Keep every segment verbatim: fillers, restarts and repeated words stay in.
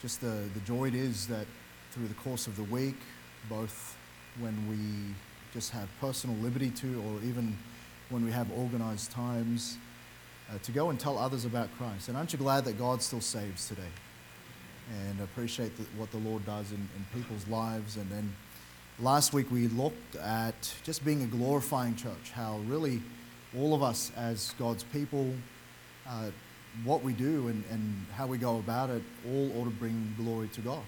just the, the joy it is that through the course of the week, both when we just have personal liberty to, or even when we have organized times, uh, to go and tell others about Christ. And aren't you glad that God still saves today? And appreciate the, what the Lord does in, in people's lives. And then last week we looked at just being a glorifying church, how really all of us as God's people, uh, what we do and, and how we go about it all ought to bring glory to God.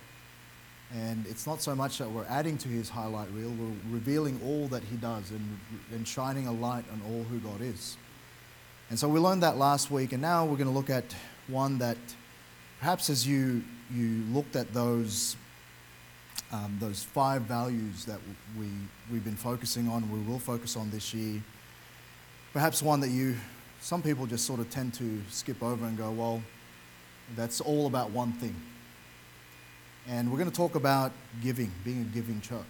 And it's not so much that we're adding to his highlight reel, we're revealing all that he does and, and shining a light on all who God is. And so we learned that last week, and now we're going to look at one that perhaps as you you looked at those um, those five values that we, we've been focusing on, we will focus on this year, perhaps one that you, some people just sort of tend to skip over and go, well, that's all about one thing. And we're going to talk about giving, being a giving church.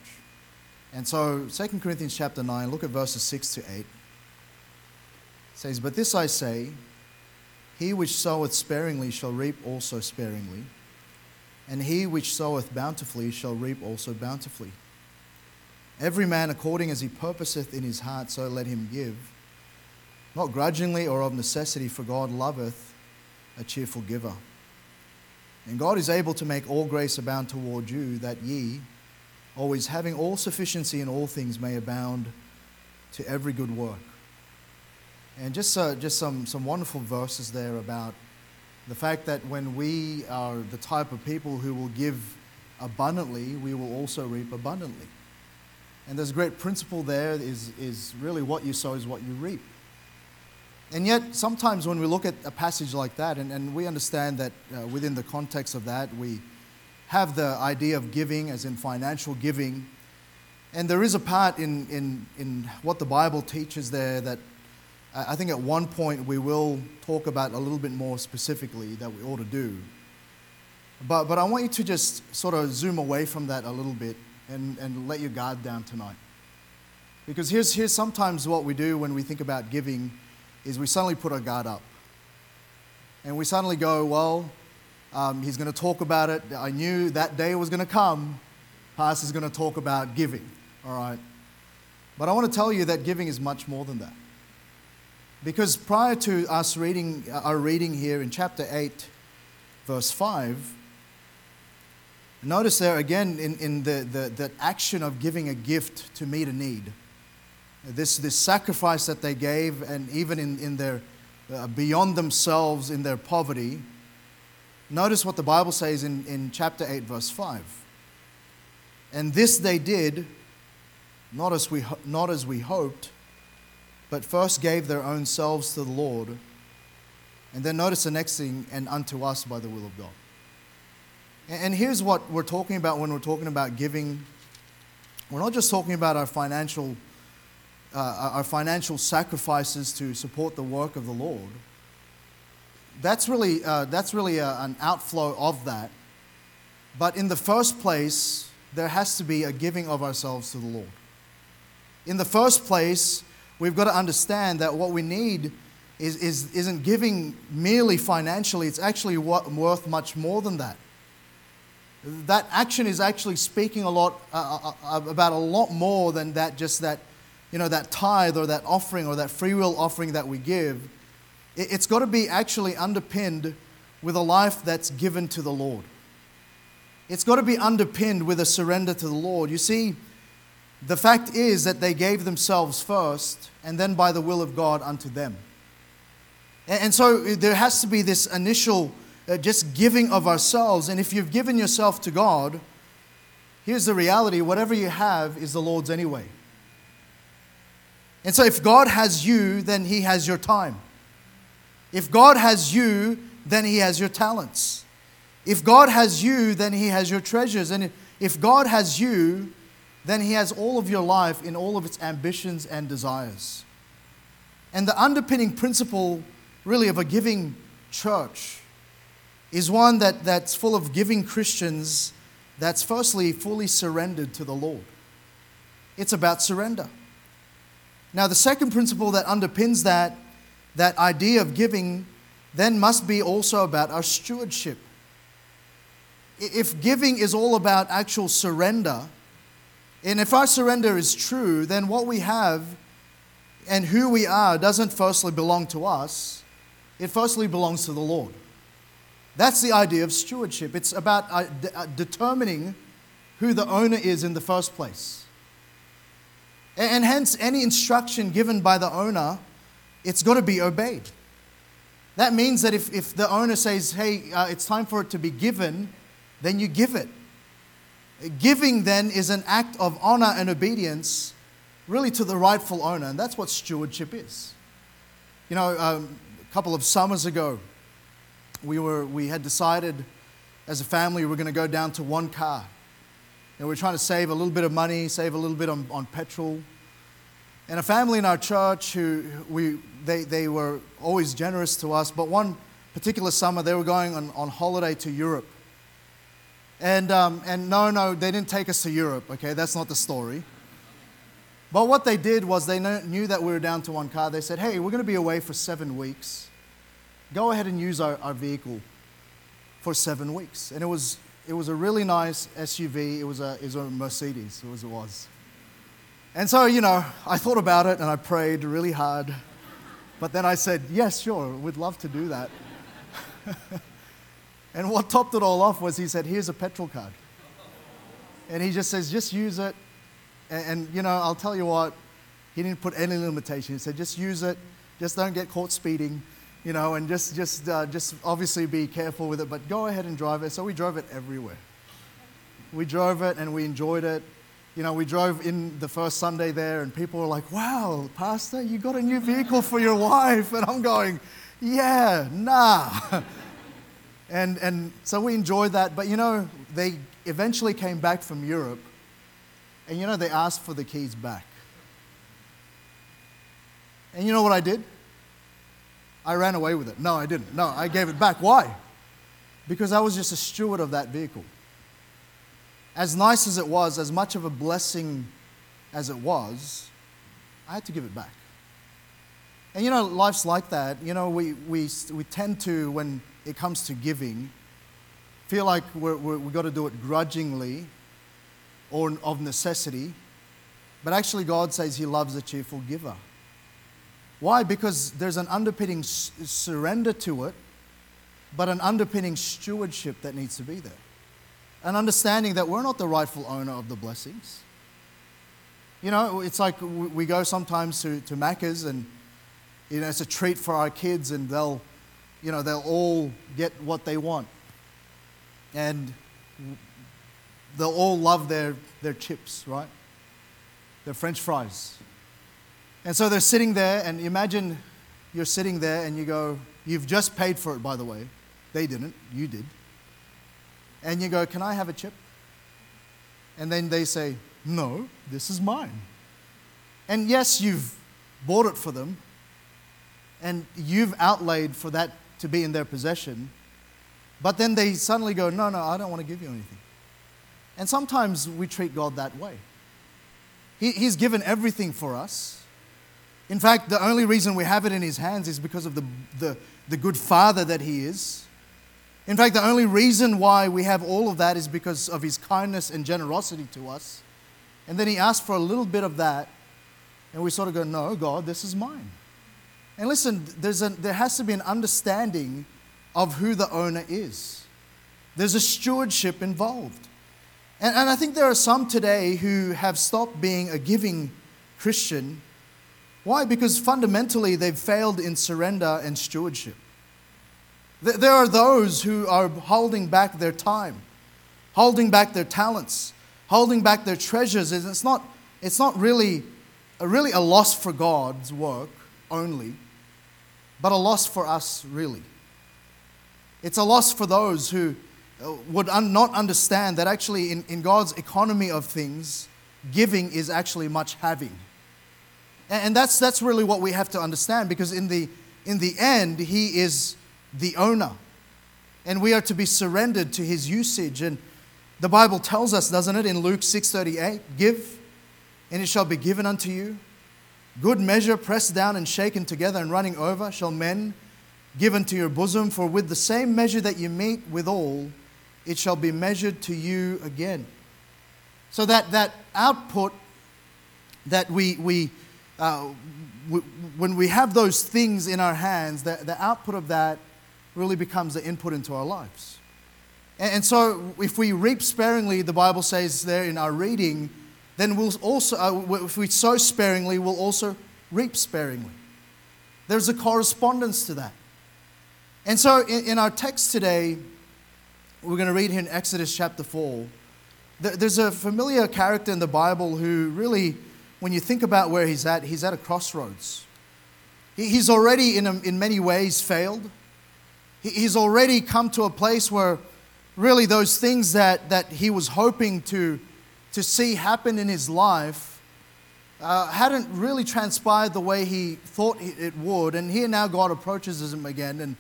And so Second Corinthians chapter nine, look at verses six to eight. It says, "But this I say, he which soweth sparingly shall reap also sparingly, and he which soweth bountifully shall reap also bountifully. Every man according as he purposeth in his heart, so let him give, not grudgingly or of necessity, for God loveth a cheerful giver. And God is able to make all grace abound toward you, that ye, always having all sufficiency in all things, may abound to every good work." And just uh, just some, some wonderful verses there about the fact that when we are the type of people who will give abundantly, we will also reap abundantly. And there's a great principle there, is, is really what you sow is what you reap. And yet, sometimes when we look at a passage like that, and, and we understand that uh, within the context of that, we have the idea of giving, as in financial giving. And there is a part in in, in what the Bible teaches there that uh, I think at one point we will talk about a little bit more specifically that we ought to do. But but I want you to just sort of zoom away from that a little bit and, and let your guard down tonight. Because here's here's sometimes what we do when we think about giving, is we suddenly put our guard up. And we suddenly go, well, um, he's going to talk about it. I knew that day was going to come. Pastor's going to talk about giving, all right? But I want to tell you that giving is much more than that. Because prior to us reading, our reading here in chapter eight, verse five, notice there again in, in the, the, the action of giving a gift to meet a need, This this sacrifice that they gave, and even in, in their uh, beyond themselves in their poverty. Notice what the Bible says in, in chapter eight, verse five. "And this they did, not as we not as we hoped, but first gave their own selves to the Lord." And then notice the next thing, "and unto us by the will of God." And, and here's what we're talking about when we're talking about giving. We're not just talking about our financial Uh, our financial sacrifices to support the work of the Lord. That's really uh, that's really a, an outflow of that. But in the first place, there has to be a giving of ourselves to the Lord. In the first place, we've got to understand that what we need is, is, isn't giving merely financially. It's actually worth much more than that. That action is actually speaking a lot uh, uh, about a lot more than that, just that you know, that tithe or that offering or that free will offering that we give. It's got to be actually underpinned with a life that's given to the Lord. It's got to be underpinned with a surrender to the Lord. You see, the fact is that they gave themselves first and then by the will of God unto them. And so there has to be this initial just giving of ourselves. And if you've given yourself to God, here's the reality, whatever you have is the Lord's anyway. And so if God has you, then He has your time. If God has you, then He has your talents. If God has you, then He has your treasures. And if God has you, then He has all of your life in all of its ambitions and desires. And the underpinning principle, really, of a giving church is one that, that's full of giving Christians that's firstly fully surrendered to the Lord. It's about surrender. Now, the second principle that underpins that, that idea of giving, then must be also about our stewardship. if giving is all about actual surrender, and if our surrender is true, then what we have and who we are doesn't firstly belong to us. It firstly belongs to the Lord. That's the idea of stewardship. It's about uh, de- uh, determining who the owner is in the first place. And, and hence, any instruction given by the owner, it's got to be obeyed. That means that if, if the owner says, hey, uh, it's time for it to be given, then you give it. Giving then is an act of honor and obedience really to the rightful owner, and that's what stewardship is. You know, um, a couple of summers ago, we were we had decided as a family we were going to go down to one car. And we were trying to save a little bit of money, save a little bit on, on petrol. And a family in our church who we they they were always generous to us, but one particular summer they were going on, on holiday to Europe. And um, and no, no, they didn't take us to Europe, okay? That's not the story. But what they did was they knew that we were down to one car. They said, hey, we're going to be away for seven weeks. Go ahead and use our, our vehicle for seven weeks. And it was it was a really nice S U V. It was a, it was a Mercedes. It was, it was. And so, you know, I thought about it and I prayed really hard. But then I said, yes, sure, we'd love to do that. And what topped it all off was he said, here's a petrol card. And he just says, just use it. And, and you know, I'll tell you what, he didn't put any limitation. He said, just use it. Just don't get caught speeding, you know, and just just, uh, just obviously be careful with it. But go ahead and drive it. So we drove it everywhere. We drove it and we enjoyed it. You know, we drove in the first Sunday there and people were like, wow, Pastor, you got a new vehicle for your wife. And I'm going, yeah, nah. And and so we enjoyed that. But, you know, they eventually came back from Europe. And, you know, they asked for the keys back. And you know what I did? I ran away with it. No, I didn't. No, I gave it back. Why? Because I was just a steward of that vehicle. As nice as it was, as much of a blessing as it was, I had to give it back. And, you know, life's like that. You know, we we, we tend to, when it comes to giving, feel like we're, we're, we've got to do it grudgingly or of necessity. But actually God says he loves a cheerful giver. Why? Because there's an underpinning s- surrender to it, but an underpinning stewardship that needs to be there. An understanding that we're not the rightful owner of the blessings. You know, it's like we, we go sometimes to, to Macca's and, you know, it's a treat for our kids and they'll, you know, they'll all get what they want. And they'll all love their, their chips, right? Their French fries. And so they're sitting there, and imagine you're sitting there and you go, you've just paid for it, by the way. They didn't, you did. And you go, can I have a chip? And then they say, no, this is mine. And yes, you've bought it for them, and you've outlaid for that to be in their possession, but then they suddenly go, no, no, I don't want to give you anything. And sometimes we treat God that way. He, he's given everything for us. In fact, the only reason we have it in his hands is because of the, the, the good Father that he is. In fact, the only reason why we have all of that is because of his kindness and generosity to us. And then he asks for a little bit of that, and we sort of go, no, God, this is mine. And listen, there's a, there has to be an understanding of who the owner is. There's a stewardship involved. And, and I think there are some today who have stopped being a giving Christian. Why? Because fundamentally they've failed in surrender and stewardship. Th- there are those who are holding back their time, holding back their talents, holding back their treasures. It's not, it's not really, really a loss for God's work only, but a loss for us really. It's a loss for those who would un- not understand that actually in, in God's economy of things, giving is actually much having. And, and that's that's really what we have to understand, because in the in the end, he is the owner. And we are to be surrendered to his usage. And the Bible tells us, doesn't it, in Luke six thirty-eight, give, and it shall be given unto you. Good measure, pressed down and shaken together and running over, shall men give unto your bosom, for with the same measure that you meet withal, it shall be measured to you again. So that that output that we we, uh, we when we have those things in our hands, the, the output of that really becomes the input into our lives. And, and so if we reap sparingly, the Bible says there in our reading, then we'll also, uh, if we sow sparingly, we'll also reap sparingly. There's a correspondence to that. And so in, in our text today, we're going to read here in Exodus chapter four. There's a familiar character in the Bible who really, when you think about where he's at, he's at a crossroads. He's already in, a, in many ways failed. He's already come to a place where really those things that, that he was hoping to, to see happen in his life uh, hadn't really transpired the way he thought it would. And here now God approaches him again and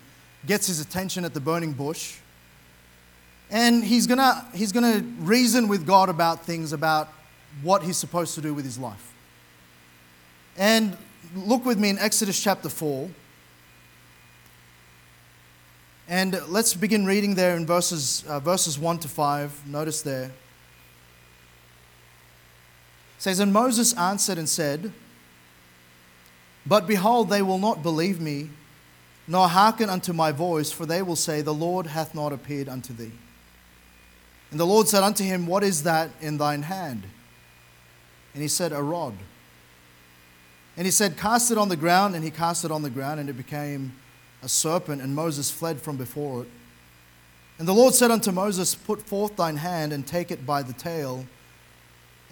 gets his attention at the burning bush. And he's gonna he's gonna reason with God about things, about what he's supposed to do with his life. And look with me in Exodus chapter four. And let's begin reading there in verses uh, verses one to five. Notice there. It says, "And Moses answered and said, 'But behold, they will not believe me, nor hearken unto my voice, for they will say, The Lord hath not appeared unto thee.' And the Lord said unto him, What is that in thine hand? And he said, A rod. And he said, Cast it on the ground. And he cast it on the ground, and it became a serpent, and Moses fled from before it. And the Lord said unto Moses, Put forth thine hand, and take it by the tail.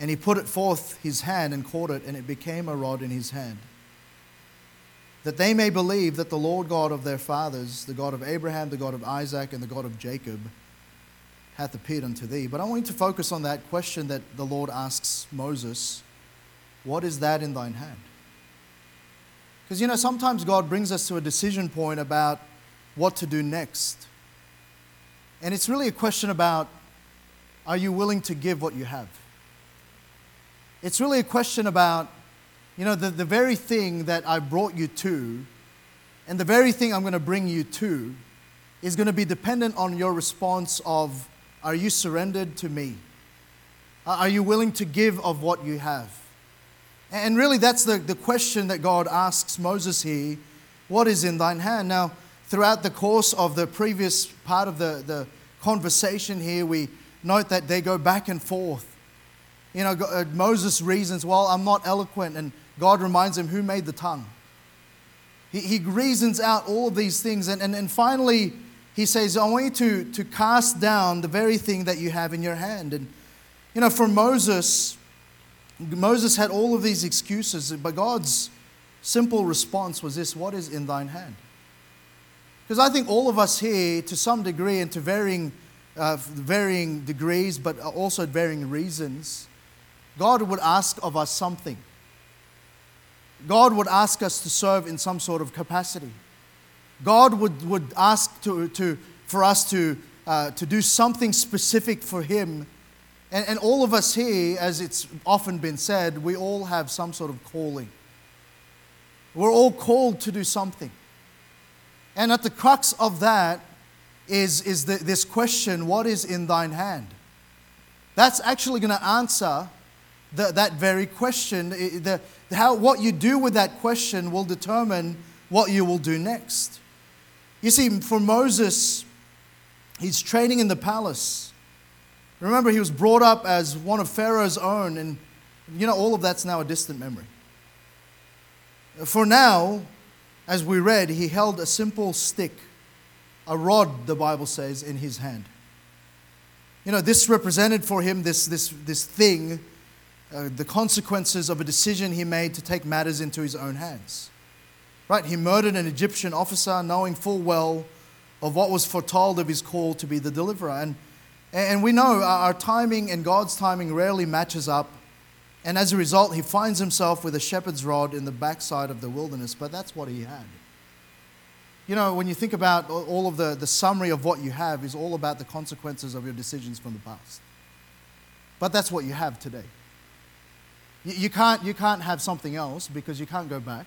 And he put it forth his hand, and caught it, and it became a rod in his hand, that they may believe that the Lord God of their fathers, the God of Abraham, the God of Isaac, and the God of Jacob, hath appeared unto thee." But I want you to focus on that question that the Lord asks Moses. What is that in thine hand? Because, you know, sometimes God brings us to a decision point about what to do next. And it's really a question about, are you willing to give what you have? It's really a question about, you know, the, the very thing that I brought you to, and the very thing I'm going to bring you to, is going to be dependent on your response of, are you surrendered to me? Are you willing to give of what you have? And really that's the, the question that God asks Moses here, what is in thine hand? Now, throughout the course of the previous part of the, the conversation here, we note that they go back and forth. You know, Moses reasons, well, I'm not eloquent, and God reminds him, who made the tongue? He, he reasons out all of these things, and, and, and finally, he says, I want you to, to cast down the very thing that you have in your hand. And, you know, for Moses, Moses had all of these excuses, but God's simple response was this, what is in thine hand? Because I think all of us here, to some degree and to varying, uh, varying degrees, but also at varying reasons, God would ask of us something. God would ask us to serve in some sort of capacity. God would, would ask to, to, for us to, uh, to do something specific for Him. And, and all of us here, as it's often been said, we all have some sort of calling. We're all called to do something. And at the crux of that is, is the, this question, what is in thine hand? That's actually going to answer The, that very question. The, how, what you do with that question will determine what you will do next. You see, for Moses, he's training in the palace. Remember, he was brought up as one of Pharaoh's own, and you know, all of that's now a distant memory. For now, as we read, he held a simple stick, a rod, the Bible says, in his hand. You know, this represented for him this, this, this thing, Uh, the consequences of a decision he made to take matters into his own hands. Right? He murdered an Egyptian officer, knowing full well of what was foretold of his call to be the deliverer. And, and we know our timing and God's timing rarely matches up. And as a result, he finds himself with a shepherd's rod in the backside of the wilderness. But that's what he had. You know, when you think about all of the, the summary of what you have is all about the consequences of your decisions from the past. But that's what you have today. You can't, you can't have something else because you can't go back.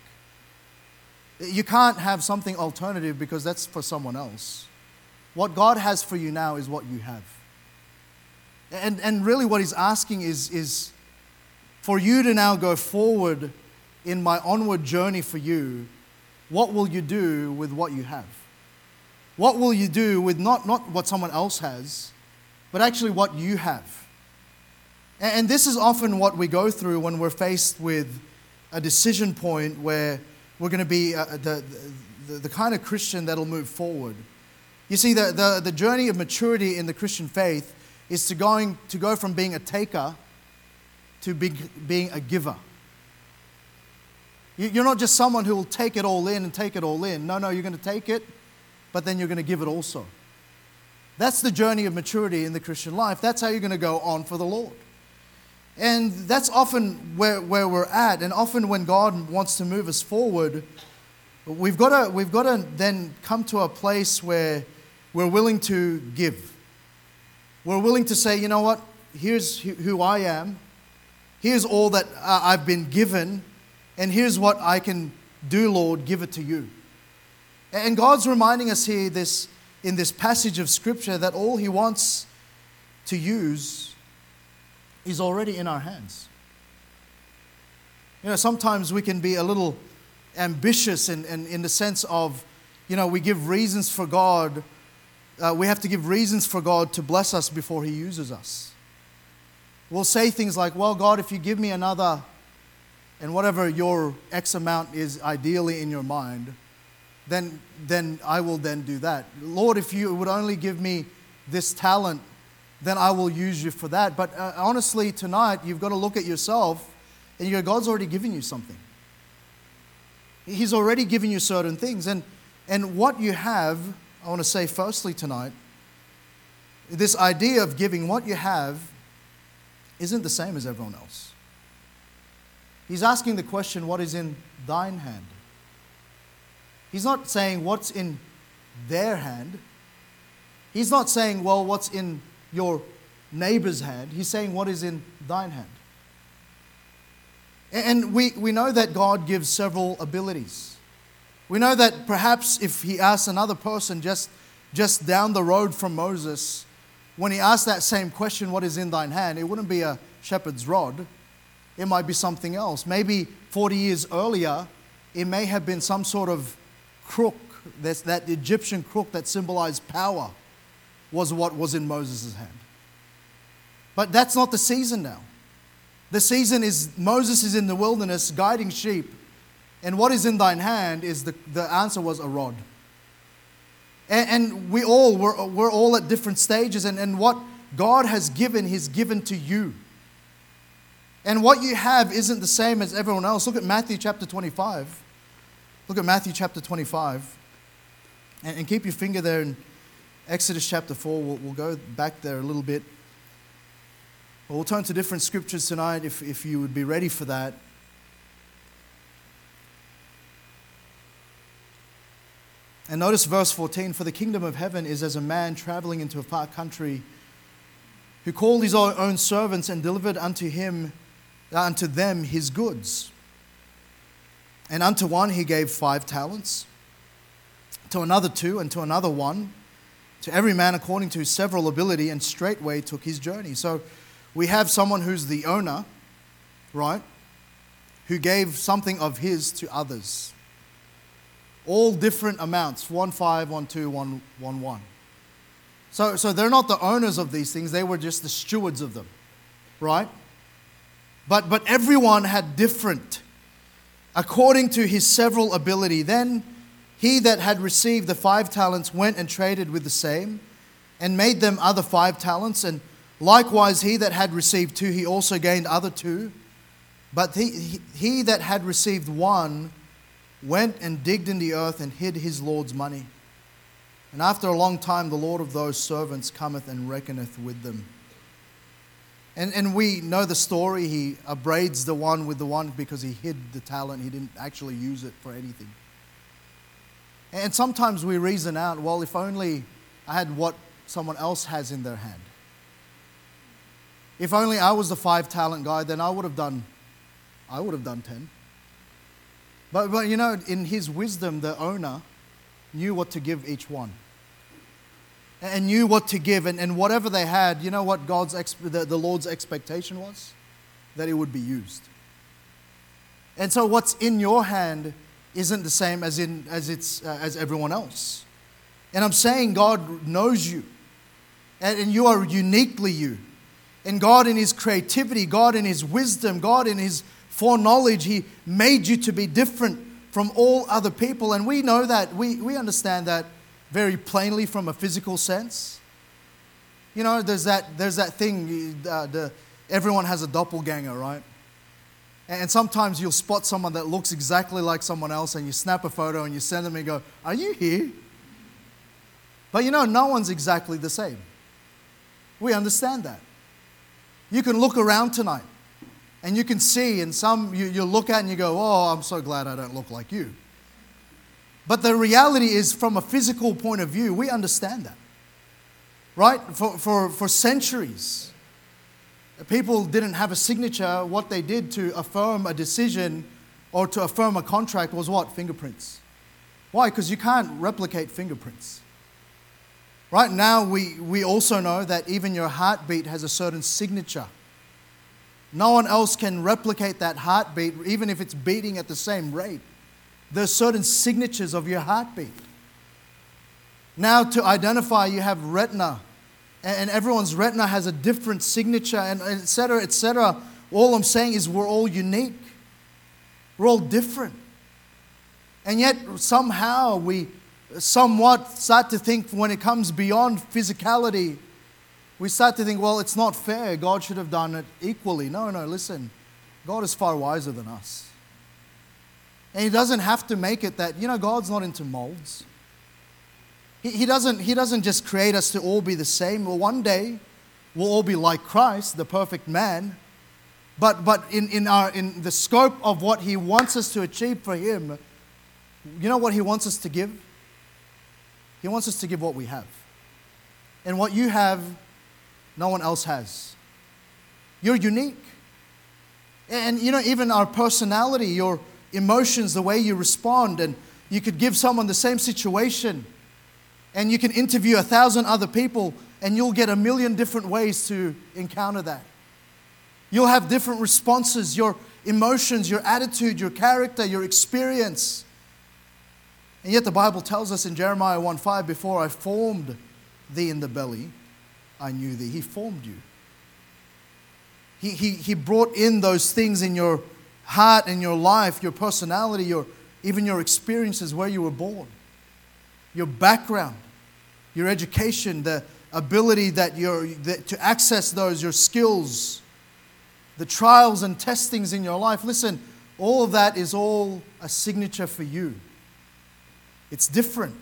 You can't have something alternative because that's for someone else. What God has for you now is what you have. And and really what he's asking is, is for you to now go forward in my onward journey for you, what will you do with what you have? What will you do with not, not what someone else has, but actually what you have? And, and this is often what we go through when we're faced with a decision point where we're going to be uh, the, the, the kind of Christian that'll move forward. You see, the, the, the journey of maturity in the Christian faith is to going to go from being a taker to be, being a giver. You, you're not just someone who will take it all in and take it all in. No, no, you're going to take it, but then you're going to give it also. That's the journey of maturity in the Christian life. That's how you're going to go on for the Lord. And that's often where, where we're at. And often when God wants to move us forward, we've got to, we've got to then come to a place where we're willing to give. We're willing to say, you know what, here's who I am, here's all that I've been given, and here's what I can do, Lord, give it to you. And God's reminding us here this in this passage of Scripture that all He wants to use is already in our hands. You know, sometimes we can be a little ambitious and in, in, in the sense of, you know, we give reasons for God. Uh, we have to give reasons for God to bless us before He uses us. We'll say things like, well, God, if you give me another, and whatever your X amount is ideally in your mind, then then I will then do that. Lord, if you would only give me this talent, then I will use you for that. But uh, honestly, tonight, you've got to look at yourself, and you go, God's already given you something. He's already given you certain things. And, and what you have, I want to say firstly tonight, this idea of giving what you have isn't the same as everyone else. He's asking the question, what is in thine hand? He's not saying what's in their hand. He's not saying, well, what's in your neighbor's hand. He's saying what is in thine hand. And we, we know that God gives several abilities. We know that perhaps if He asked another person just, just down the road from Moses, when he asked that same question, what is in thine hand, it wouldn't be a shepherd's rod. It might be something else. Maybe forty years earlier, it may have been some sort of crook, that's that Egyptian crook that symbolized power was what was in Moses' hand. But that's not the season now. The season is Moses is in the wilderness guiding sheep, and what is in thine hand is the, the answer was a rod. And, and we all, we're, we're all at different stages, and, and what God has given, He's given to you. And what you have isn't the same as everyone else. Look at Matthew chapter twenty-five. Look at Matthew chapter twenty-five, and, and keep your finger there in Exodus chapter four. We'll, we'll go back there a little bit. We'll turn to different scriptures tonight if, if you would be ready for that. And notice verse fourteen, for the kingdom of heaven is as a man traveling into a far country who called his own servants and delivered unto him, unto them his goods. And unto one he gave five talents, to another two, and to another one, to every man according to his several ability, and straightway took his journey. So we have someone who's the owner, right, who gave something of his to others. All different amounts, one five, one two, one one one. So, so they're not the owners of these things, they were just the stewards of them, right? But, but everyone had different, according to his several ability. Then he that had received the five talents went and traded with the same, and made them other five talents, and likewise, he that had received two, he also gained other two. But he, he, he that had received one went and digged in the earth and hid his Lord's money. And after a long time, the Lord of those servants cometh and reckoneth with them. And, and we know the story. He upbraids the one with the one because he hid the talent. He didn't actually use it for anything. And sometimes we reason out, well, if only I had what someone else has in their hand. If only I was the five talent guy, then I would have done, I would have done ten. But, but you know, in his wisdom, the owner knew what to give each one. and knew what to give. And, and whatever they had, you know what God's ex- the, the Lord's expectation was? That it would be used. And so what's in your hand isn't the same as in as it's uh, as everyone else. And I'm saying God knows you. And, and you are uniquely you. And God in His creativity, God in His wisdom, God in His foreknowledge, He made you to be different from all other people. And we know that. We, we understand that very plainly from a physical sense. You know, there's that there's that thing, uh, the, everyone has a doppelganger, right? And sometimes you'll spot someone that looks exactly like someone else and you snap a photo and you send them and go, "Are you here?" But you know, no one's exactly the same. We understand that. You can look around tonight and you can see, and some you, you look at and you go, "Oh, I'm so glad I don't look like you." But the reality is, from a physical point of view, we understand that, right? For, for, for centuries, people didn't have a signature. What they did to affirm a decision or to affirm a contract was what? Fingerprints. Why? Because you can't replicate fingerprints. Right now, we, we also know that even your heartbeat has a certain signature. No one else can replicate that heartbeat, even if it's beating at the same rate. There are certain signatures of your heartbeat. Now, to identify, you have retina, and everyone's retina has a different signature, and et cetera, et cetera. All I'm saying is we're all unique. We're all different. And yet, somehow, we... somewhat start to think, when it comes beyond physicality, we start to think, well, it's not fair. God should have done it equally. No, no, listen. God is far wiser than us. And He doesn't have to make it that, you know, God's not into molds. He, he, doesn't, he doesn't just create us to all be the same. Well, one day we'll all be like Christ, the perfect man. But, but in, in, our, in the scope of what He wants us to achieve for Him, you know what He wants us to give? He wants us to give what we have. And what you have, no one else has. You're unique. And, you know, even our personality, your emotions, the way you respond, and you could give someone the same situation, and you can interview a thousand other people, and you'll get a million different ways to encounter that. You'll have different responses, your emotions, your attitude, your character, your experience. And yet the Bible tells us in Jeremiah one five, "Before I formed thee in the belly, I knew thee." He formed you. He, he, he brought in those things in your heart, in your life, your personality, your even your experiences, where you were born, your background, your education, the ability that you're, that, to access those, your skills, the trials and testings in your life. Listen, all of that is all a signature for you. It's different.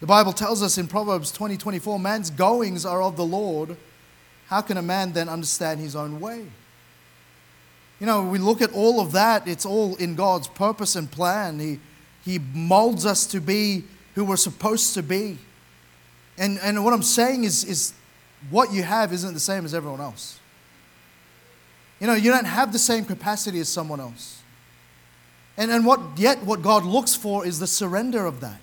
The Bible tells us in Proverbs twenty twenty-four, "Man's goings are of the Lord. How can a man then understand his own way?" You know, we look at all of that. It's all in God's purpose and plan. He, he molds us to be who we're supposed to be. And, and what I'm saying is, is what you have isn't the same as everyone else. You know, you don't have the same capacity as someone else. And and what yet what God looks for is the surrender of that.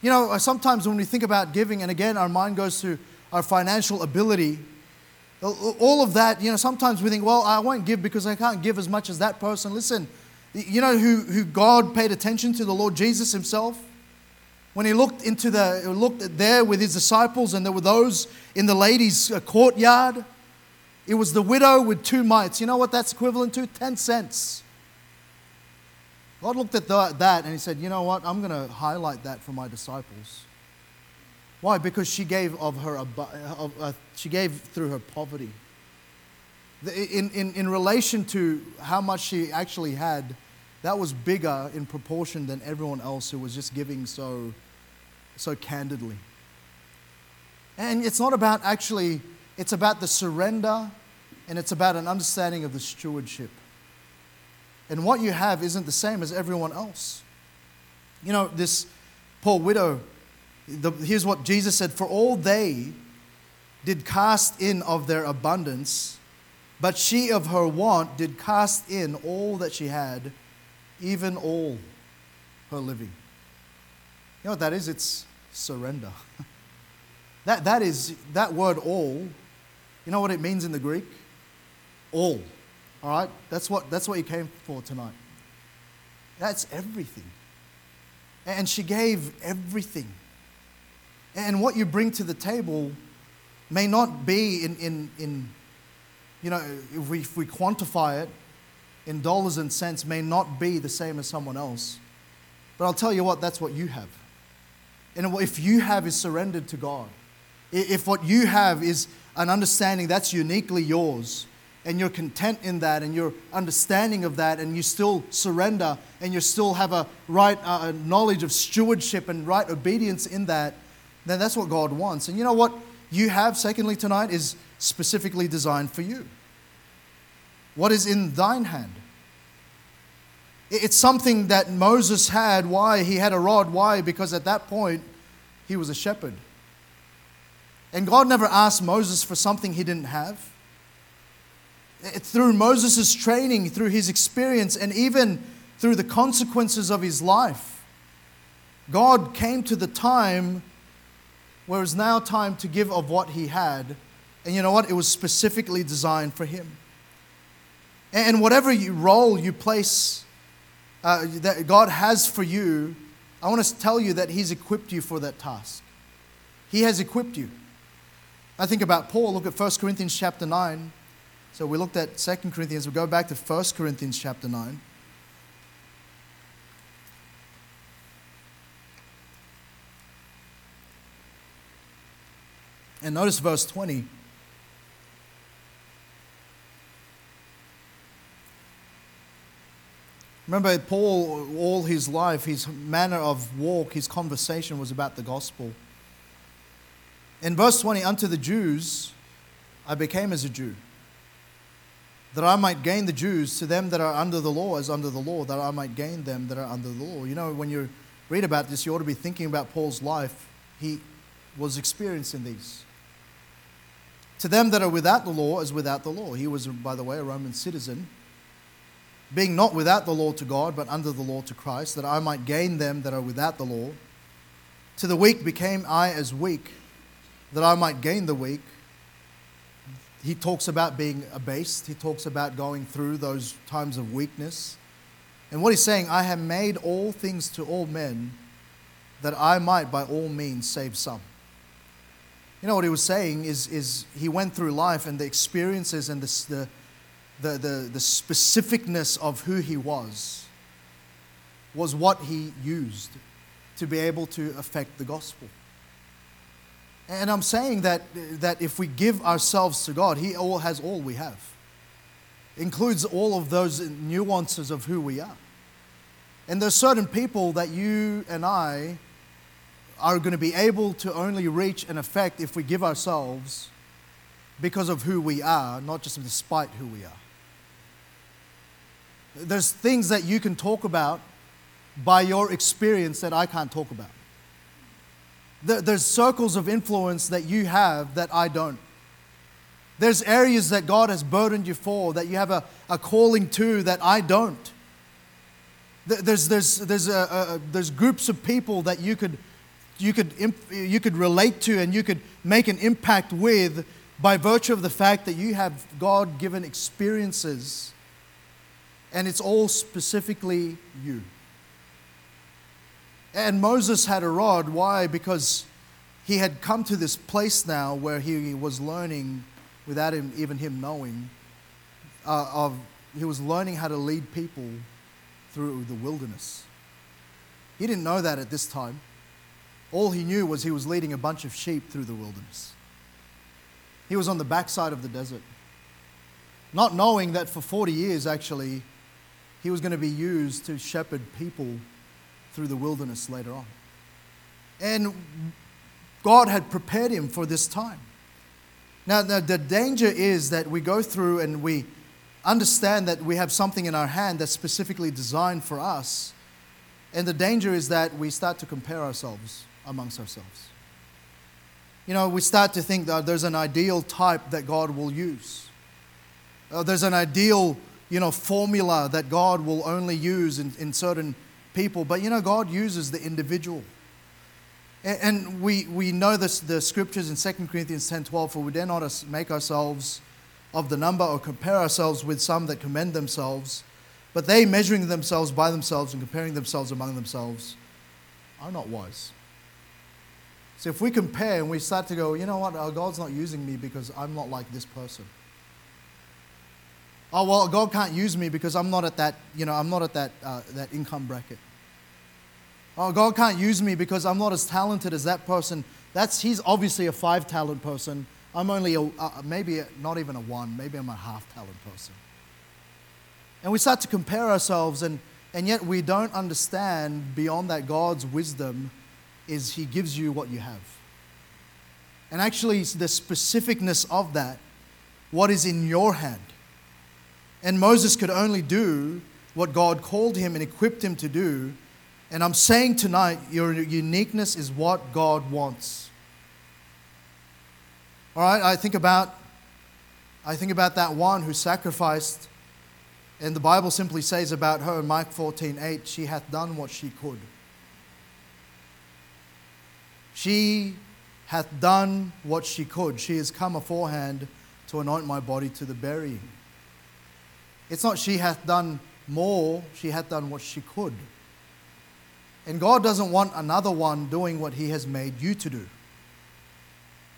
You know, sometimes when we think about giving, and again, our mind goes to our financial ability, all of that, you know, sometimes we think, well, I won't give because I can't give as much as that person. Listen, you know who, who God paid attention to? The Lord Jesus Himself. When He looked into the looked there with His disciples, and there were those in the ladies' courtyard, it was the widow with two mites. You know what that's equivalent to? Ten cents. God looked at that and He said, you know what, I'm going to highlight that for my disciples. Why? Because she gave of her, of, uh, she gave through her poverty. In, in, in relation to how much she actually had, that was bigger in proportion than everyone else who was just giving so, so candidly. And it's not about actually, it's about the surrender, and it's about an understanding of the stewardship. And what you have isn't the same as everyone else. You know, this poor widow, the, here's what Jesus said, "For all they did cast in of their abundance, but she of her want did cast in all that she had, even all her living." You know what that is? It's surrender. That that is that word all. You know what it means in the Greek? All. All right? That's what that's what you came for tonight. That's everything. And she gave everything. And what you bring to the table may not be in, in, in you know, if we, if we quantify it in dollars and cents, may not be the same as someone else. But I'll tell you what, that's what you have. And if you have is surrendered to God, if what you have is an understanding that's uniquely yours, and you're content in that, and your understanding of that, and you still surrender, and you still have a right uh, knowledge of stewardship and right obedience in that, then that's what God wants. And you know what you have, secondly, tonight, is specifically designed for you. What is in thine hand? It's something that Moses had. Why? He had a rod. Why? Because at that point, he was a shepherd. And God never asked Moses for something he didn't have. It's through Moses' training, through his experience, and even through the consequences of his life, God came to the time where it was now time to give of what he had. And you know what? It was specifically designed for him. And whatever you role you place uh, that God has for you, I want to tell you that he's equipped you for that task. He has equipped you. I think about Paul. Look at First Corinthians chapter nine. So we looked at Second Corinthians. We'll go back to First Corinthians chapter nine. And notice verse twenty. Remember, Paul, all his life, his manner of walk, his conversation was about the gospel. In verse twenty, unto the Jews, I became as a Jew, that I might gain the Jews. To them that are under the law as under the law, that I might gain them that are under the law. You know, when you read about this, you ought to be thinking about Paul's life. He was experiencing these. To them that are without the law as without the law. He was, by the way, a Roman citizen, being not without the law to God, but under the law to Christ, that I might gain them that are without the law. To the weak became I as weak, that I might gain the weak. He talks about being abased. He talks about going through those times of weakness. And what he's saying, I have made all things to all men, that I might by all means save some. You know what he was saying is, is he went through life and the experiences and the, the, the, the, the specificness of who he was, was what he used to be able to affect the gospel. And I'm saying that that if we give ourselves to God, He all has all we have. Includes all of those nuances of who we are. And there's certain people that you and I are going to be able to only reach and affect if we give ourselves because of who we are, not just despite who we are. There's things that you can talk about by your experience that I can't talk about. There's circles of influence that you have that I don't. There's areas that God has burdened you for, that you have a, a calling to that I don't. There's there's there's a, a, there's groups of people that you could you could you could relate to and you could make an impact with by virtue of the fact that you have God-given experiences, and it's all specifically you. And Moses had a rod. Why? Because he had come to this place now where he was learning, without him, even him knowing, uh, of he was learning how to lead people through the wilderness. He didn't know that at this time. All he knew was he was leading a bunch of sheep through the wilderness. He was on the backside of the desert, not knowing that for forty years, actually, he was going to be used to shepherd people through the wilderness later on. And God had prepared him for this time. Now, the, the danger is that we go through and we understand that we have something in our hand that's specifically designed for us. And the danger is that we start to compare ourselves amongst ourselves. You know, we start to think that there's an ideal type that God will use. Uh, there's an ideal, you know, formula that God will only use in, in certain people, but you know, God uses the individual. And, and we, we know this, the scriptures in Second Corinthians ten twelve, for we dare not make ourselves of the number or compare ourselves with some that commend themselves, but they, measuring themselves by themselves and comparing themselves among themselves, are not wise. So if we compare and we start to go, you know what, oh, God's not using me because I'm not like this person. Oh, well, God can't use me because I'm not at that, you know, I'm not at that uh, that income bracket. Oh, God can't use me because I'm not as talented as that person. That's he's obviously a five-talent person. I'm only a, uh, maybe a, not even a one. Maybe I'm a half-talent person. And we start to compare ourselves, and and yet we don't understand beyond that God's wisdom is He gives you what you have. And actually, it's the specificness of that, what is in your hand. And Moses could only do what God called him and equipped him to do. And I'm saying tonight, your uniqueness is what God wants. All right, I think about, I think about that one who sacrificed, and the Bible simply says about her in Micah fourteen eight, she hath done what she could. She hath done what she could. She has come aforehand to anoint my body to the burying. It's not she hath done more, she hath done what she could. And God doesn't want another one doing what He has made you to do.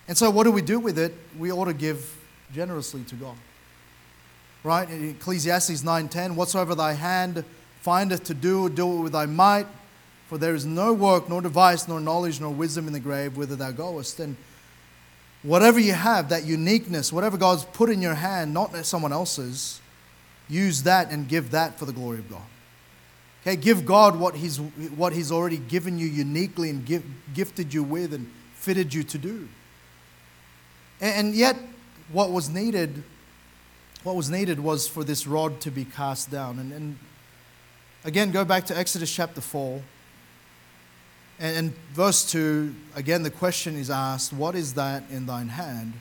And so what do we do with it? We ought to give generously to God. Right? In Ecclesiastes nine ten, whatsoever thy hand findeth to do, do it with thy might, for there is no work, nor device, nor knowledge, nor wisdom in the grave, whither thou goest. And whatever you have, that uniqueness, whatever God's put in your hand, not someone else's, use that and give that for the glory of God. Okay, give God what He's what He's already given you uniquely and give, gifted you with and fitted you to do. And, and yet, what was needed, what was needed was for this rod to be cast down. And, and again, go back to Exodus chapter four and, and verse two. Again, the question is asked, "What is that in thine hand?"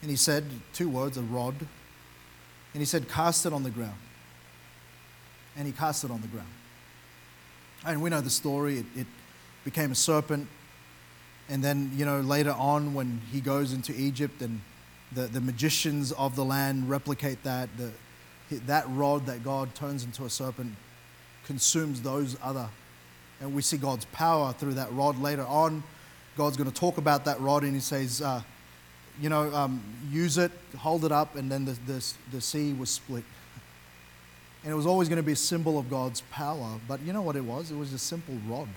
And he said two words: a rod. And he said, "Cast it on the ground." And he cast it on the ground. And we know the story. It, it became a serpent. And then, you know, later on when he goes into Egypt and the, the magicians of the land replicate that, the, that rod that God turns into a serpent consumes those other. And we see God's power through that rod later on. God's going to talk about that rod, and he says, uh, you know, um, use it, hold it up, and then the, the, the sea was split. And it was always going to be a symbol of God's power. But you know what it was? It was a simple rod.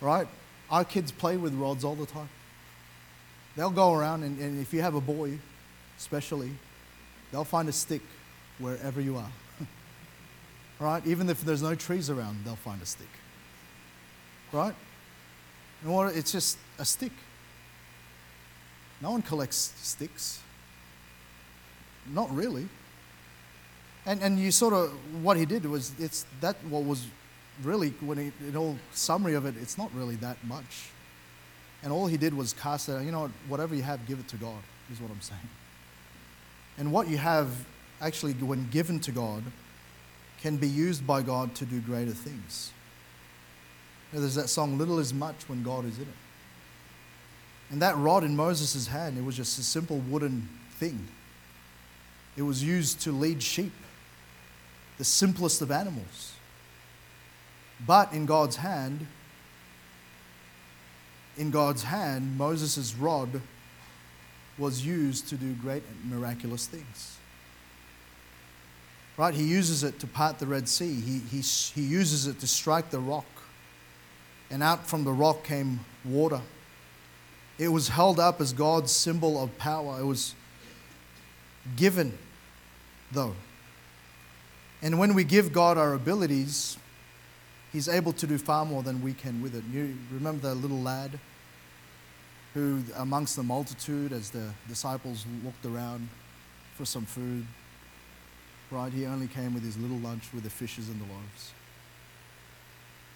Right? Our kids play with rods all the time. They'll go around, and, and if you have a boy, especially, they'll find a stick wherever you are. Right? Even if there's no trees around, they'll find a stick. Right? And what, it's just a stick. No one collects sticks. Not really. And and you sort of, what he did was, it's that what was really, when he, in all summary of it, it's not really that much. And all he did was cast it, you know, whatever you have, give it to God, is what I'm saying. And what you have, actually, when given to God, can be used by God to do greater things. You know, there's that song, "Little is much when God is in it." And that rod in Moses' hand, it was just a simple wooden thing. It was used to lead sheep, the simplest of animals. But in God's hand, in God's hand, Moses' rod was used to do great and miraculous things. Right? He uses it to part the Red Sea. He, he, he uses it to strike the rock. And out from the rock came water. It was held up as God's symbol of power. It was given, though. And when we give God our abilities, He's able to do far more than we can with it. You remember the little lad who, amongst the multitude, as the disciples walked around for some food, right? He only came with his little lunch with the fishes and the loaves.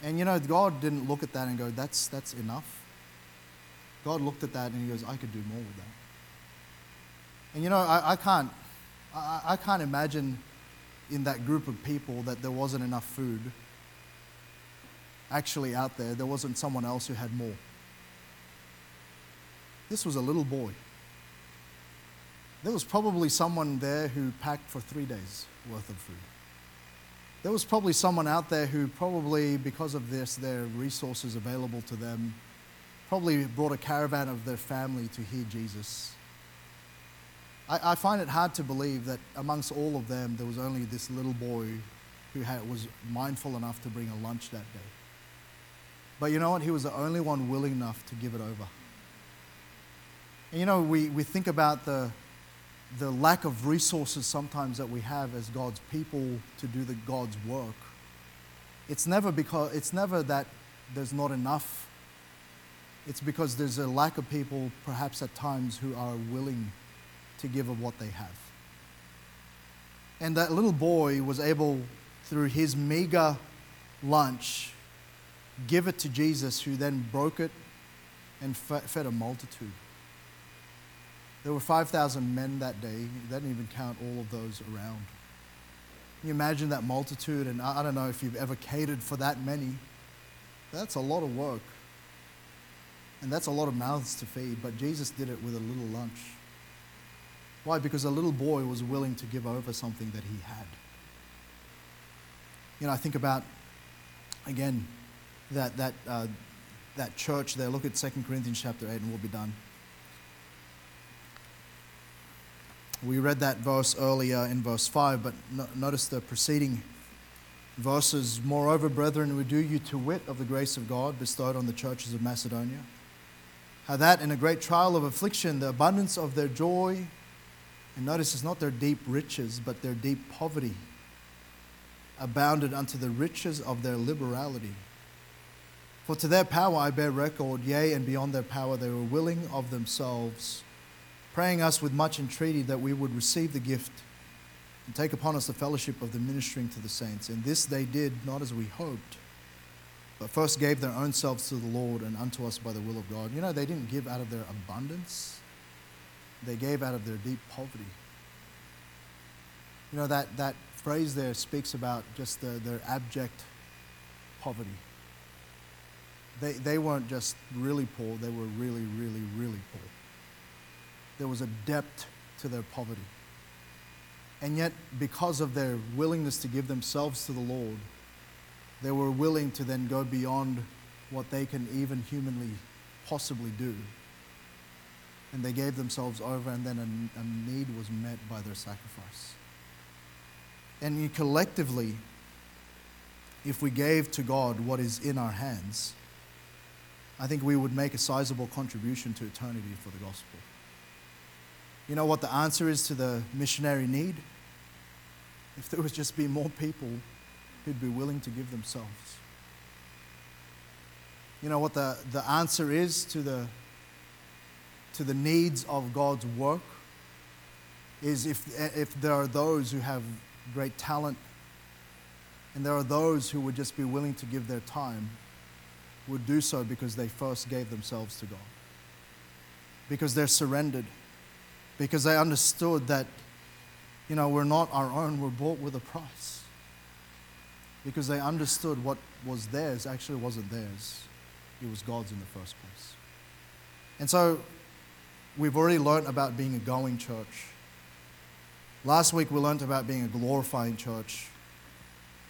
And you know, God didn't look at that and go, that's, that's enough. God looked at that and He goes, I could do more with that. And you know, I, I can't, I, I can't imagine in that group of people that there wasn't enough food actually out there, there wasn't someone else who had more. This was a little boy. There was probably someone there who packed for three days worth of food. There was probably someone out there who probably, because of this, their resources available to them, probably brought a caravan of their family to hear Jesus. I, I find it hard to believe that amongst all of them, there was only this little boy who had, was mindful enough to bring a lunch that day. But you know what? He was the only one willing enough to give it over. And you know, we, we think about the the lack of resources sometimes that we have as God's people to do the God's work. It's never because it's never that there's not enough. It's because there's a lack of people, perhaps at times, who are willing to give of what they have. And that little boy was able, through his meager lunch, give it to Jesus, who then broke it and fed a multitude. There were five thousand men that day. That didn't even count all of those around. Can you imagine that multitude? And I don't know if you've ever catered for that many. That's a lot of work. And that's a lot of mouths to feed. But Jesus did it with a little lunch. Why? Because a little boy was willing to give over something that he had. You know, I think about, again, that, that, uh, that church there. Look at Second Corinthians chapter eight and we'll be done. We read that verse earlier in verse five, but no, notice the preceding verses. Moreover, brethren, we do you to wit of the grace of God bestowed on the churches of Macedonia, how that in a great trial of affliction, the abundance of their joy, and notice it's not their deep riches, but their deep poverty, abounded unto the riches of their liberality. For to their power I bear record, yea, and beyond their power they were willing of themselves, praying us with much entreaty that we would receive the gift and take upon us the fellowship of the ministering to the saints. And this they did, not as we hoped, but first gave their own selves to the Lord and unto us by the will of God. You know, they didn't give out of their abundance. They gave out of their deep poverty. You know, that, that phrase there speaks about just the, their abject poverty. They, they weren't just really poor. They were really, really, really poor. There was a depth to their poverty. And yet, because of their willingness to give themselves to the Lord, they were willing to then go beyond what they can even humanly possibly do. And they gave themselves over, and then a, a need was met by their sacrifice. And you collectively, if we gave to God what is in our hands, I think we would make a sizable contribution to eternity for the gospel. You know what the answer is to the missionary need? If there would just be more people who'd be willing to give themselves. You know what the, the answer is to the, to the needs of God's work? Is if, if there are those who have great talent, and there are those who would just be willing to give their time, would do so because they first gave themselves to God. Because they're surrendered. Because they understood that, you know, we're not our own, we're bought with a price. Because they understood what was theirs actually wasn't theirs. It was God's in the first place. And so, we've already learned about being a going church. Last week, we learned about being a glorifying church.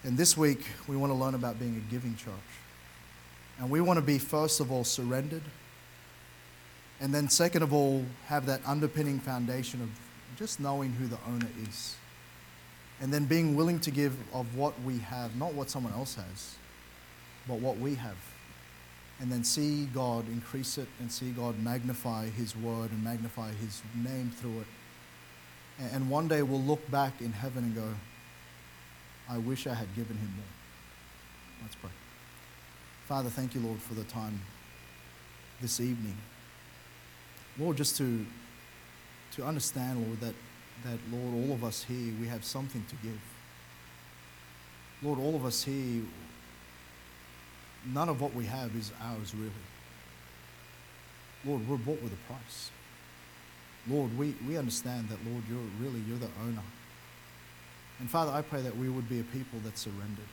And this week, we want to learn about being a giving church. And we want to be, first of all, surrendered. And then second of all, have that underpinning foundation of just knowing who the owner is. And then being willing to give of what we have, not what someone else has, but what we have. And then see God increase it and see God magnify His word and magnify His name through it. And one day we'll look back in heaven and go, I wish I had given Him more. Let's pray. Father, thank You, Lord, for the time this evening. Lord, just to to understand, Lord, that, that, Lord, all of us here, we have something to give. Lord, all of us here, none of what we have is ours, really. Lord, we're bought with a price. Lord, we, we understand that, Lord, You're really, You're the owner. And Father, I pray that we would be a people that surrendered.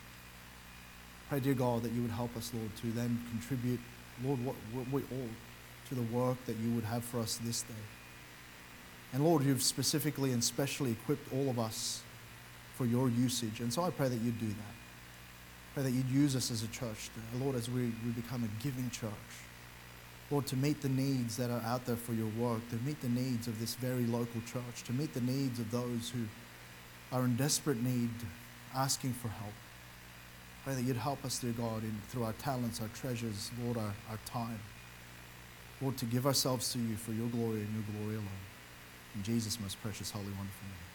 Pray, dear God, that you would help us, Lord, to then contribute, Lord, what, what we all, to the work that you would have for us this day. And Lord, you've specifically and specially equipped all of us for your usage. And so I pray that you'd do that. Pray that you'd use us as a church, Lord, as we, we become a giving church. Lord, to meet the needs that are out there for your work, to meet the needs of this very local church, to meet the needs of those who are in desperate need, asking for help. Pray that you'd help us, dear God, in, through our talents, our treasures, Lord, our, our time. Lord, to give ourselves to you for your glory and your glory alone. In Jesus' most precious, holy, wonderful name.